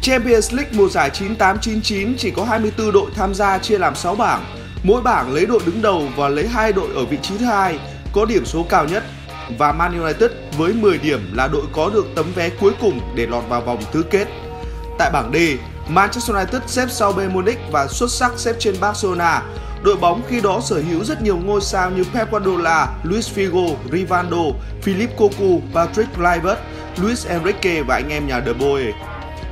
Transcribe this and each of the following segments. Champions League mùa giải 98-99 chỉ có 24 đội tham gia chia làm 6 bảng. Mỗi bảng lấy đội đứng đầu và lấy 2 đội ở vị trí thứ 2 có điểm số cao nhất. Và Man United với 10 điểm là đội có được tấm vé cuối cùng để lọt vào vòng tứ kết. Tại bảng D, Manchester United xếp sau Bayern Munich và xuất sắc xếp trên Barcelona. Đội bóng khi đó sở hữu rất nhiều ngôi sao như Pep Guardiola, Luis Figo, Rivaldo, Philippe Cocu, Patrick Kluivert, Luis Enrique và anh em nhà De Boer.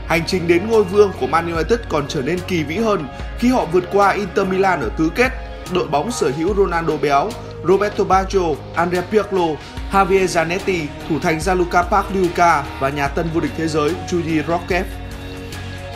Hành trình đến ngôi vương của Man United còn trở nên kỳ vĩ hơn khi họ vượt qua Inter Milan ở tứ kết. Đội bóng sở hữu Ronaldo béo, Roberto Baggio, Andrea Pirlo, Javier Zanetti, thủ thành Gianluca Pagliuca và nhà tân vô địch thế giới Judy Roquef.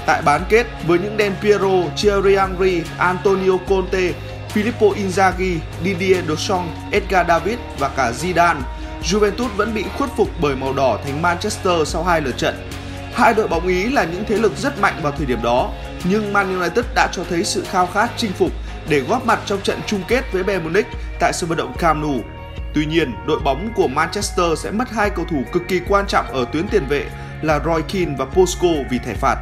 Tại bán kết, với những đèn Piero, Thierry Henry, Antonio Conte, Filippo Inzaghi, Didier Deschamps, Edgar Davids và cả Zidane, Juventus vẫn bị khuất phục bởi màu đỏ thành Manchester sau 2 lượt trận. Hai đội bóng Ý là những thế lực rất mạnh vào thời điểm đó, nhưng Man United đã cho thấy sự khao khát chinh phục để góp mặt trong trận chung kết với Bayern Munich tại sân vận động Camp Nou. Tuy nhiên, đội bóng của Manchester sẽ mất hai cầu thủ cực kỳ quan trọng ở tuyến tiền vệ là Roy Keane và Posco vì thẻ phạt.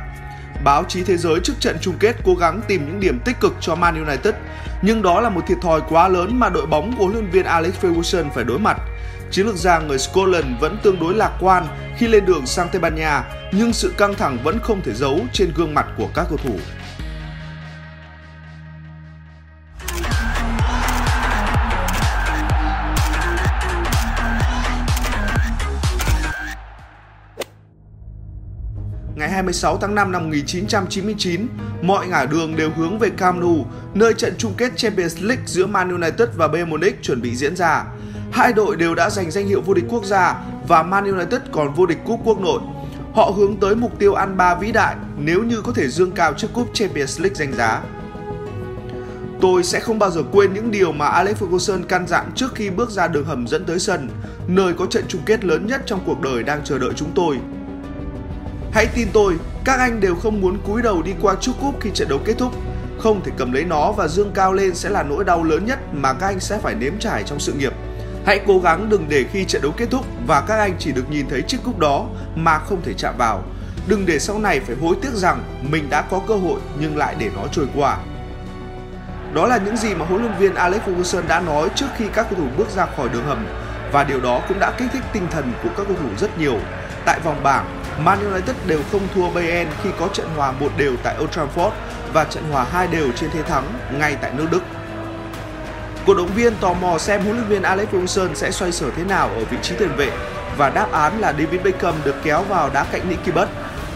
Báo chí thế giới trước trận chung kết cố gắng tìm những điểm tích cực cho Man United, nhưng đó là một thiệt thòi quá lớn mà đội bóng của huấn luyện viên Alex Ferguson phải đối mặt. Chiến lược gia người Scotland vẫn tương đối lạc quan khi lên đường sang Tây Ban Nha, nhưng sự căng thẳng vẫn không thể giấu trên gương mặt của các cầu thủ. Ngày 26 tháng 5 năm 1999, mọi ngả đường đều hướng về Camp Nou, nơi trận chung kết Champions League giữa Man United và Bayern Munich chuẩn bị diễn ra. Hai đội đều đã giành danh hiệu vô địch quốc gia và Man United còn vô địch cúp quốc nội. Họ hướng tới mục tiêu ăn 3 vĩ đại nếu như có thể dương cao chiếc cúp Champions League danh giá. Tôi sẽ không bao giờ quên những điều mà Alex Ferguson căn dặn trước khi bước ra đường hầm dẫn tới sân, nơi có trận chung kết lớn nhất trong cuộc đời đang chờ đợi chúng tôi. Hãy tin tôi, các anh đều không muốn cúi đầu đi qua chiếc cúp khi trận đấu kết thúc. Không thể cầm lấy nó và dương cao lên sẽ là nỗi đau lớn nhất mà các anh sẽ phải nếm trải trong sự nghiệp. Hãy cố gắng đừng để khi trận đấu kết thúc và các anh chỉ được nhìn thấy chiếc cúp đó mà không thể chạm vào. Đừng để sau này phải hối tiếc rằng mình đã có cơ hội nhưng lại để nó trôi qua. Đó là những gì mà huấn luyện viên Alex Ferguson đã nói trước khi các cầu thủ bước ra khỏi đường hầm. Và điều đó cũng đã kích thích tinh thần của các cầu thủ rất nhiều. Tại vòng bảng, Man United đều không thua Bayern khi có trận hòa 1-1 tại Old Trafford và trận hòa 2-2 trên thế thắng ngay tại nước Đức. Cổ động viên tò mò xem huấn luyện viên Alex Ferguson sẽ xoay sở thế nào ở vị trí tiền vệ và đáp án là David Beckham được kéo vào đá cạnh Nicky Butt,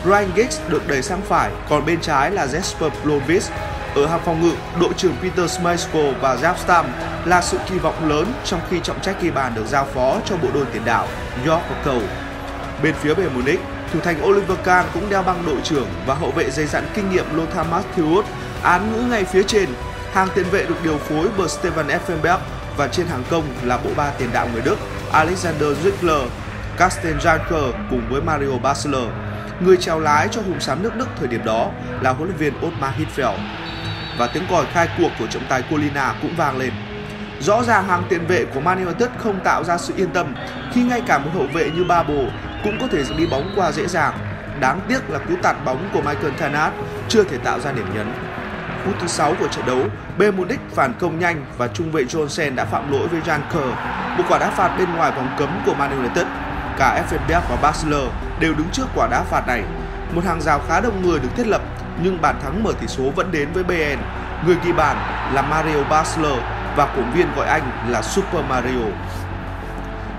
Ryan Giggs được đẩy sang phải, còn bên trái là Jesper Blomqvist. Ở hàng phòng ngự, đội trưởng Peter Schmeichel và Jaap Stam là sự kỳ vọng lớn trong khi trọng trách ghi bàn được giao phó cho bộ đôi tiền đạo Yorke và Cole. Bên phía Bayern Munich, thủ thành Oliver Kahn cũng đeo băng đội trưởng và hậu vệ dày dặn kinh nghiệm Lothar Matthäus án ngữ ngay phía trên. Hàng tiền vệ được điều phối bởi Stefan Effenberg và trên hàng công là bộ ba tiền đạo người Đức Alexander Ziegler, Carsten Janker cùng với Mario Basler. Người chèo lái cho hùng xám nước Đức thời điểm đó là huấn luyện viên Ottmar Hitzfeld. Và tiếng còi khai cuộc của trọng tài Collina cũng vang lên. Rõ ràng hàng tiền vệ của Man United không tạo ra sự yên tâm khi ngay cả một hậu vệ như Babel cũng có thể đi bóng qua dễ dàng. Đáng tiếc là cú tạt bóng của Michael Tannat chưa thể tạo ra điểm nhấn. Phút thứ 6 của trận đấu, Bayern Munich phản công nhanh và trung vệ Johnsen đã phạm lỗi với Janker, một quả đá phạt bên ngoài vòng cấm của Man United. Cả Effenberg và Basler đều đứng trước quả đá phạt này. Một hàng rào khá đông người được thiết lập, nhưng bàn thắng mở tỷ số vẫn đến với Bayern. Người ghi bàn là Mario Basler và cổ động viên gọi anh là Super Mario.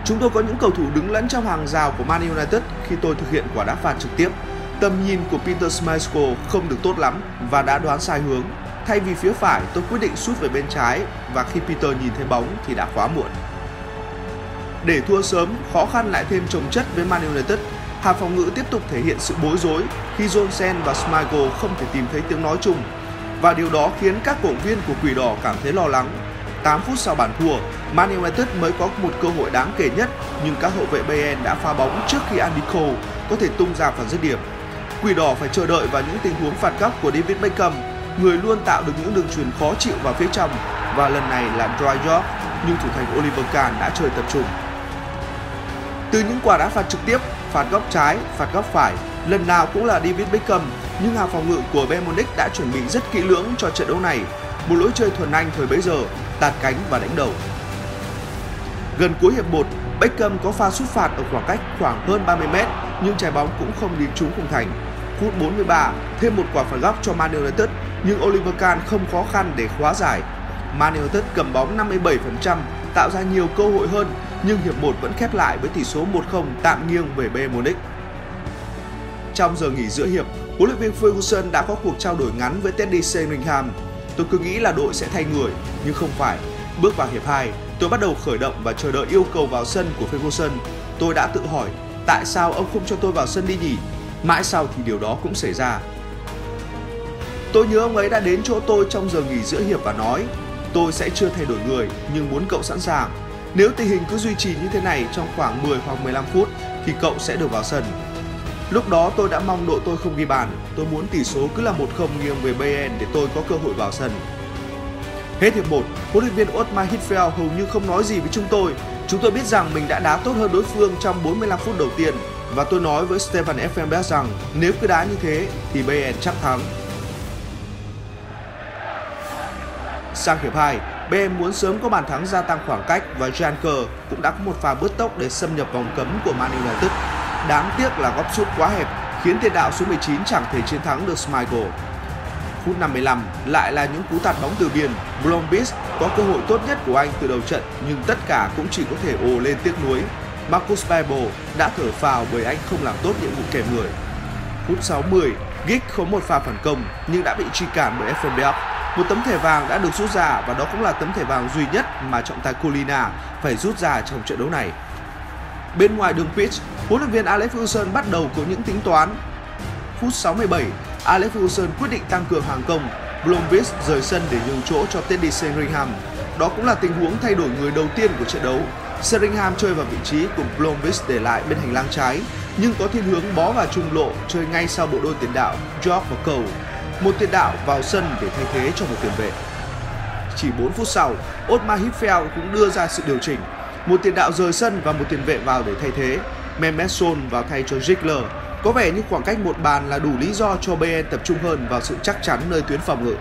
Chúng tôi có những cầu thủ đứng lẫn trong hàng rào của Man United khi tôi thực hiện quả đá phạt trực tiếp. Tầm nhìn của Peter Schmeichel không được tốt lắm và đã đoán sai hướng. Thay vì phía phải, tôi quyết định sút về bên trái và khi Peter nhìn thấy bóng thì đã quá muộn. Để thua sớm, khó khăn lại thêm chồng chất với Man United. Hàng phòng ngự tiếp tục thể hiện sự bối rối khi Johnsen và Schmeichel không thể tìm thấy tiếng nói chung. Và điều đó khiến các cổ động viên của Quỷ Đỏ cảm thấy lo lắng. 8 phút sau bàn thua, Man United mới có một cơ hội đáng kể nhất nhưng các hậu vệ Bayern đã phá bóng trước khi Andy Cole có thể tung ra phản dứt điểm. Quỷ Đỏ phải chờ đợi vào những tình huống phạt góc của David Beckham, người luôn tạo được những đường chuyền khó chịu vào phía trong và lần này là Dwight Yorke nhưng thủ thành Oliver Kahn đã chơi tập trung. Từ những quả đá phạt trực tiếp, phạt góc trái, phạt góc phải, lần nào cũng là David Beckham nhưng hàng phòng ngự của Bayern Munich đã chuẩn bị rất kỹ lưỡng cho trận đấu này, một lối chơi thuần Anh thời bấy giờ, tạt cánh và đánh đầu. Gần cuối hiệp 1, Beckham có pha sút phạt ở khoảng cách khoảng hơn 30 m nhưng trái bóng cũng không đi trúng khung thành. Phút 43, thêm một quả phạt góc cho Man United nhưng Oliver Kahn không khó khăn để khóa giải. Man United cầm bóng 57%, tạo ra nhiều cơ hội hơn nhưng hiệp 1 vẫn khép lại với tỷ số 1-0 tạm nghiêng về Bayern Munich. Trong giờ nghỉ giữa hiệp, huấn luyện viên Ferguson đã có cuộc trao đổi ngắn với Teddy Sheringham. Tôi cứ nghĩ là đội sẽ thay người, nhưng không phải. Bước vào hiệp 2, tôi bắt đầu khởi động và chờ đợi yêu cầu vào sân của Ferguson. Tôi đã tự hỏi, tại sao ông không cho tôi vào sân đi nhỉ? Mãi sau thì điều đó cũng xảy ra. Tôi nhớ ông ấy đã đến chỗ tôi trong giờ nghỉ giữa hiệp và nói, tôi sẽ chưa thay đổi người, nhưng muốn cậu sẵn sàng. Nếu tình hình cứ duy trì như thế này trong khoảng 10 hoặc 15 phút thì cậu sẽ được vào sân. Lúc đó tôi đã mong đội tôi không ghi bàn, tôi muốn tỷ số cứ là 1-0 nghiêng về Bayern để tôi có cơ hội vào sân. Hết hiệp 1, huấn luyện viên Ottmar Hitzfeld hầu như không nói gì với chúng tôi. Chúng tôi biết rằng mình đã đá tốt hơn đối phương trong 45 phút đầu tiên và tôi nói với Stefan Effenberg rằng nếu cứ đá như thế thì Bayern chắc thắng. Sang hiệp 2, Bayern muốn sớm có bàn thắng gia tăng khoảng cách và Janker cũng đã có một pha bứt tốc để xâm nhập vòng cấm của Man United. Đáng tiếc là góc sút quá hẹp khiến tiền đạo số 19 chẳng thể chiến thắng được Schmeichel. Phút 55 lại là những cú tạt bóng từ biên. Blomqvist có cơ hội tốt nhất của anh từ đầu trận nhưng tất cả cũng chỉ có thể ồ lên tiếc nuối. Marcus Bibel đã thở phào bởi anh không làm tốt nhiệm vụ kèm người. Phút 60, Giggs có một pha phản công nhưng đã bị truy cản bởi Effenberg. Một tấm thẻ vàng đã được rút ra và đó cũng là tấm thẻ vàng duy nhất mà trọng tài Collina phải rút ra trong trận đấu này. Bên ngoài đường pitch, huấn luyện viên Alex Ferguson bắt đầu có những tính toán. Phút 67, Alex Ferguson quyết định tăng cường hàng công. Blomqvist rời sân để nhường chỗ cho Teddy Sheringham. Đó cũng là tình huống thay đổi người đầu tiên của trận đấu. Sheringham chơi vào vị trí cùng Blomqvist để lại bên hành lang trái, nhưng có thiên hướng bó vào trung lộ chơi ngay sau bộ đôi tiền đạo Yorke và Cole. Một tiền đạo vào sân để thay thế cho một tiền vệ. Chỉ 4 phút sau, Ottmar Hitzfeld cũng đưa ra sự điều chỉnh. Một tiền đạo rời sân và một tiền vệ vào để thay thế. Mehmet Scholl vào thay cho Ziegler. Có vẻ như khoảng cách một bàn là đủ lý do cho Bayern tập trung hơn vào sự chắc chắn nơi tuyến phòng ngự.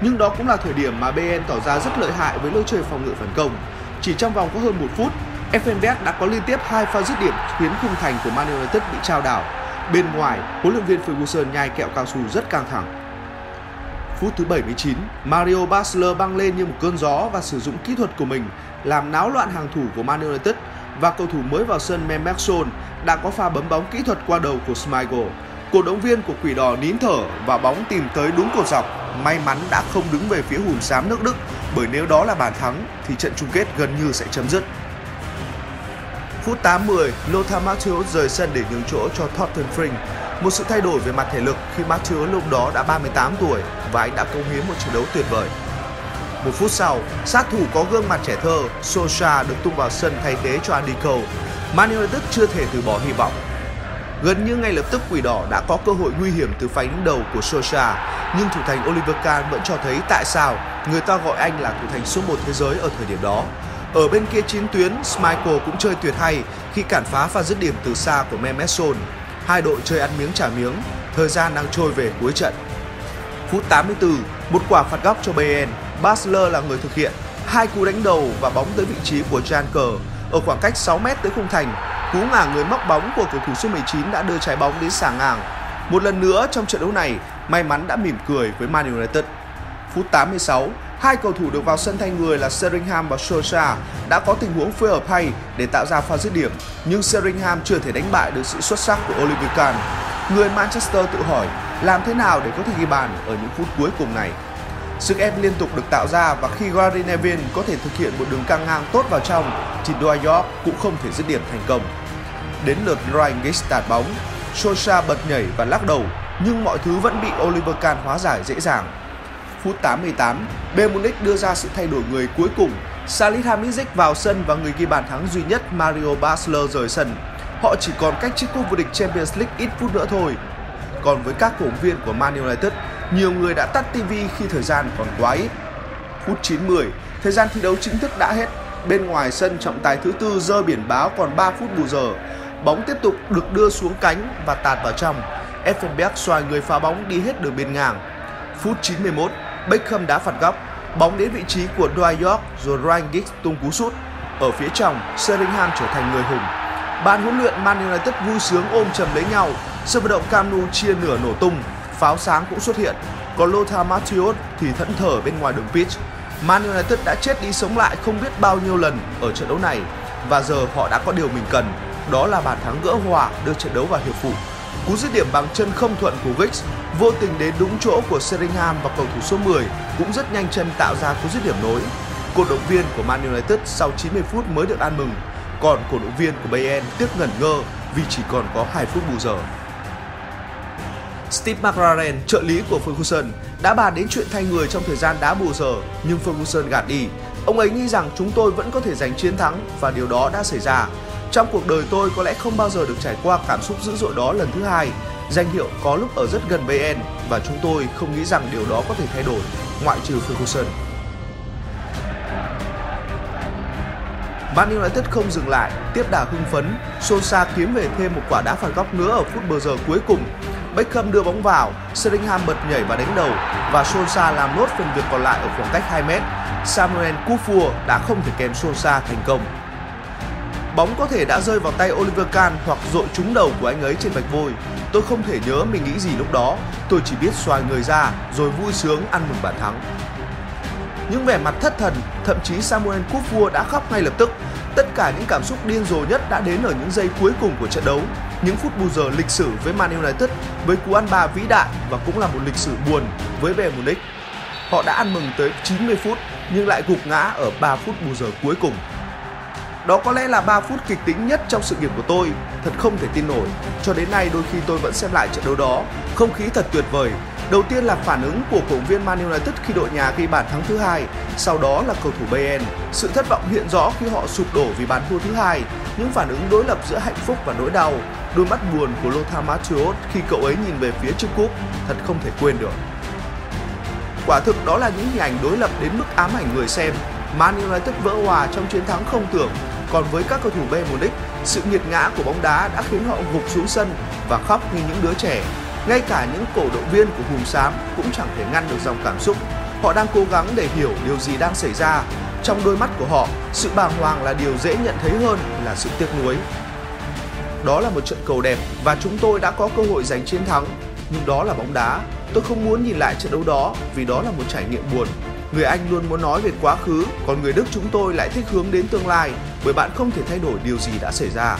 Nhưng đó cũng là thời điểm mà Bayern tỏ ra rất lợi hại với lối chơi phòng ngự phản công. Chỉ trong vòng có hơn 1 phút, Effenberg đã có liên tiếp 2 pha dứt điểm khiến khung thành của Man United bị chao đảo. Bên ngoài, huấn luyện viên Ferguson nhai kẹo cao su rất căng thẳng. Phút thứ 79, Mario Basler băng lên như một cơn gió và sử dụng kỹ thuật của mình làm náo loạn hàng thủ của Man United và cầu thủ mới vào sân Mehmet Scholl đã có pha bấm bóng kỹ thuật qua đầu của Schmeichel. Cổ động viên của Quỷ Đỏ nín thở và bóng tìm tới đúng cột dọc. May mắn đã không đứng về phía hùm xám nước Đức bởi nếu đó là bàn thắng thì trận chung kết gần như sẽ chấm dứt. Phút 80, Lothar Matthäus rời sân để nhường chỗ cho Tottenham. Một sự thay đổi về mặt thể lực khi Matthäus lúc đó đã 38 tuổi và anh đã cống hiến một trận đấu tuyệt vời. Một phút sau, sát thủ có gương mặt trẻ thơ Solskjaer được tung vào sân thay thế cho Andy Cole. Man United chưa thể từ bỏ hy vọng. Gần như ngay lập tức Quỷ Đỏ đã có cơ hội nguy hiểm từ pha đánh đầu của Solskjaer, nhưng thủ thành Oliver Kahn vẫn cho thấy tại sao người ta gọi anh là thủ thành số 1 thế giới ở thời điểm đó. Ở bên kia chiến tuyến, Schmeichel cũng chơi tuyệt hay khi cản phá pha dứt điểm từ xa của Mehmet Scholl. Hai đội chơi ăn miếng trả miếng, thời gian đang trôi về cuối trận. Phút 84, một quả phạt góc cho Bayern, Basler là người thực hiện. Hai cú đánh đầu và bóng tới vị trí của Janker ở khoảng cách 6 m tới khung thành. Cú ngả người móc bóng của cầu thủ số 19 đã đưa trái bóng đến xà ngang. Một lần nữa trong trận đấu này, may mắn đã mỉm cười với Man United. Phút 86, hai cầu thủ được vào sân thay người là Sheringham và Solskjaer đã có tình huống phối hợp hay để tạo ra pha dứt điểm, nhưng Sheringham chưa thể đánh bại được sự xuất sắc của Oliver Kahn. Người Manchester tự hỏi làm thế nào để có thể ghi bàn ở những phút cuối cùng này. Sức ép liên tục được tạo ra và khi Gary Neville có thể thực hiện một đường căng ngang tốt vào trong thì Dwight Yorke cũng không thể dứt điểm thành công. Đến lượt Ryan Giggs tạt bóng, Solskjaer bật nhảy và lắc đầu nhưng mọi thứ vẫn bị Oliver Kahn hóa giải dễ dàng. Phút 88, Bayern Munich đưa ra sự thay đổi người cuối cùng. Salihamidzic vào sân và người ghi bàn thắng duy nhất Mario Basler rời sân. Họ chỉ còn cách chiếc cúp vô địch Champions League ít phút nữa thôi. Còn với các cổ động viên của Man United, nhiều người đã tắt TV khi thời gian còn quá ít. Phút 90, thời gian thi đấu chính thức đã hết. Bên ngoài sân, trọng tài thứ tư giơ biển báo còn 3 phút bù giờ. Bóng tiếp tục được đưa xuống cánh và tạt vào trong. Effenberg xoài người phá bóng đi hết đường bên ngang. Phút 91, Beckham đá phạt góc, bóng đến vị trí của Dwight Yorke rồi Ryan Giggs tung cú sút. Ở phía trong, Sheringham trở thành người hùng. Ban huấn luyện Man United vui sướng ôm chầm lấy nhau, sân vận động Camp Nou chia nửa nổ tung, pháo sáng cũng xuất hiện, còn Lothar Matthäus thì thẫn thờ bên ngoài đường pitch. Man United đã chết đi sống lại không biết bao nhiêu lần ở trận đấu này và giờ họ đã có điều mình cần, đó là bàn thắng gỡ hòa đưa trận đấu vào hiệp phụ. Cú dứt điểm bằng chân không thuận của Giggs vô tình đến đúng chỗ của Sheringham và cầu thủ số 10 cũng rất nhanh chân tạo ra cú dứt điểm nối. Cổ động viên của Man United sau 90 phút mới được ăn mừng, còn cổ động viên của Bayern tiếc ngẩn ngơ vì chỉ còn có 2 phút bù giờ. Steve McLaren, trợ lý của Ferguson, đã bàn đến chuyện thay người trong thời gian đá bù giờ nhưng Ferguson gạt đi. Ông ấy nghĩ rằng chúng tôi vẫn có thể giành chiến thắng và điều đó đã xảy ra. Trong cuộc đời tôi có lẽ không bao giờ được trải qua cảm xúc dữ dội đó lần thứ hai. Danh hiệu có lúc ở rất gần Bayern và chúng tôi không nghĩ rằng điều đó có thể thay đổi, ngoại trừ Ferguson. Man United không dừng lại, tiếp đà hưng phấn, Sousa kiếm về thêm một quả đá phạt góc nữa ở phút bờ giờ cuối cùng. Beckham đưa bóng vào, Sheringham bật nhảy và đánh đầu và Solskjaer làm nốt phần việc còn lại ở khoảng cách 2 m. Samuel Kuffour đã không thể kèm Solskjaer thành công. Bóng có thể đã rơi vào tay Oliver Kahn hoặc dội trúng đầu của anh ấy trên vạch vôi. Tôi không thể nhớ mình nghĩ gì lúc đó, tôi chỉ biết xoài người ra rồi vui sướng ăn mừng bàn thắng. Những vẻ mặt thất thần, thậm chí Samuel Kuffour đã khóc ngay lập tức. Tất cả những cảm xúc điên rồ nhất đã đến ở những giây cuối cùng của trận đấu. Những phút bù giờ lịch sử với Man United với cú ăn ba vĩ đại và cũng là một lịch sử buồn với Bayern Munich. Họ đã ăn mừng tới 90 phút nhưng lại gục ngã ở 3 phút bù giờ cuối cùng. Đó có lẽ là 3 phút kịch tính nhất trong sự nghiệp của tôi, thật không thể tin nổi. Cho đến nay đôi khi tôi vẫn xem lại trận đấu đó, không khí thật tuyệt vời. Đầu tiên là phản ứng của cổ động viên Man United khi đội nhà ghi bàn thắng thứ hai, sau đó là cầu thủ Bayern. Sự thất vọng hiện rõ khi họ sụp đổ vì bàn thua thứ hai. Những phản ứng đối lập giữa hạnh phúc và nỗi đau. Đôi mắt buồn của Lothar Matthäus khi cậu ấy nhìn về phía chiếc cúp thật không thể quên được. Quả thực đó là những hình ảnh đối lập đến mức ám ảnh người xem. Man United vỡ hòa trong chiến thắng không tưởng. Còn với các cầu thủ Bayern Munich, sự nghiệt ngã của bóng đá đã khiến họ gục xuống sân và khóc như những đứa trẻ. Ngay cả những cổ động viên của Hùm Xám cũng chẳng thể ngăn được dòng cảm xúc. Họ đang cố gắng để hiểu điều gì đang xảy ra. Trong đôi mắt của họ, sự bàng hoàng là điều dễ nhận thấy hơn là sự tiếc nuối. Đó là một trận cầu đẹp và chúng tôi đã có cơ hội giành chiến thắng. Nhưng đó là bóng đá. Tôi không muốn nhìn lại trận đấu đó vì đó là một trải nghiệm buồn. Người Anh luôn muốn nói về quá khứ, còn người Đức chúng tôi lại thích hướng đến tương lai bởi bạn không thể thay đổi điều gì đã xảy ra.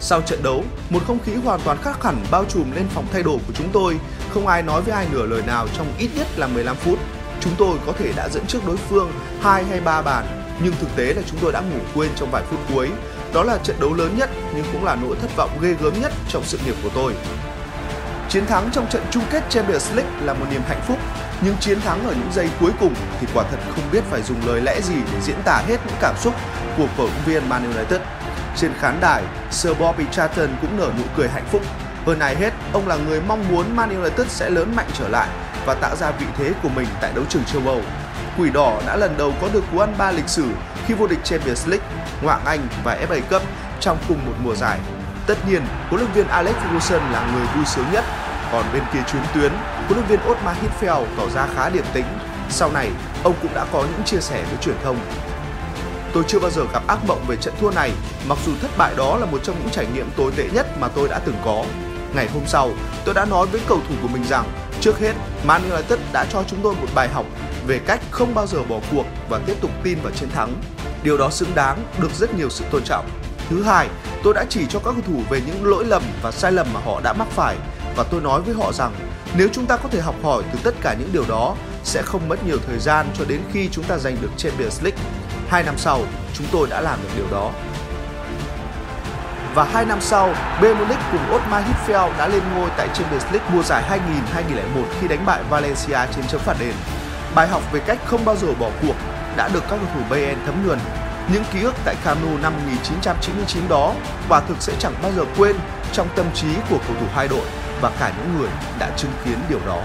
Sau trận đấu, một không khí hoàn toàn khác hẳn bao trùm lên phòng thay đồ của chúng tôi. Không ai nói với ai nửa lời nào trong ít nhất là 15 phút. Chúng tôi có thể đã dẫn trước đối phương 2 hay 3 bàn, nhưng thực tế là chúng tôi đã ngủ quên trong vài phút cuối. Đó là trận đấu lớn nhất nhưng cũng là nỗi thất vọng ghê gớm nhất trong sự nghiệp của tôi. Chiến thắng trong trận chung kết Champions League là một niềm hạnh phúc, nhưng chiến thắng ở những giây cuối cùng thì quả thật không biết phải dùng lời lẽ gì để diễn tả hết những cảm xúc của cổ động viên Man United. Trên khán đài, Sir Bobby Charlton cũng nở nụ cười hạnh phúc. Hơn ai hết, ông là người mong muốn Man United sẽ lớn mạnh trở lại và tạo ra vị thế của mình tại đấu trường châu Âu. Quỷ đỏ đã lần đầu có được cú ăn ba lịch sử khi vô địch Champions League, Ngoại hạng Anh và FA Cup trong cùng một mùa giải. Tất nhiên, huấn luyện viên Alex Ferguson là người vui sướng nhất. Còn bên kia chuyến tuyến, huấn luyện viên Ottmar Hitzfeld tỏ ra khá điềm tĩnh. Sau này, ông cũng đã có những chia sẻ với truyền thông. Tôi chưa bao giờ gặp ác mộng về trận thua này, mặc dù thất bại đó là một trong những trải nghiệm tồi tệ nhất mà tôi đã từng có. Ngày hôm sau, tôi đã nói với cầu thủ của mình rằng, trước hết, Man United đã cho chúng tôi một bài học về cách không bao giờ bỏ cuộc và tiếp tục tin vào chiến thắng. Điều đó xứng đáng, được rất nhiều sự tôn trọng. Thứ hai, tôi đã chỉ cho các cầu thủ về những lỗi lầm và sai lầm mà họ đã mắc phải và tôi nói với họ rằng, nếu chúng ta có thể học hỏi từ tất cả những điều đó, sẽ không mất nhiều thời gian cho đến khi chúng ta giành được Champions League. 2 năm sau, chúng tôi đã làm được điều đó. Và 2 năm sau, Bayern Munich cùng Ottmar Hitzfeld đã lên ngôi tại Champions League mùa giải 2000-2001 khi đánh bại Valencia trên chấm phạt đền. Bài học về cách không bao giờ bỏ cuộc đã được các cầu thủ Bayern thấm nhuần. Những ký ức tại Camp Nou năm 1999 đó quả thực sẽ chẳng bao giờ quên trong tâm trí của cầu thủ hai đội và cả những người đã chứng kiến điều đó.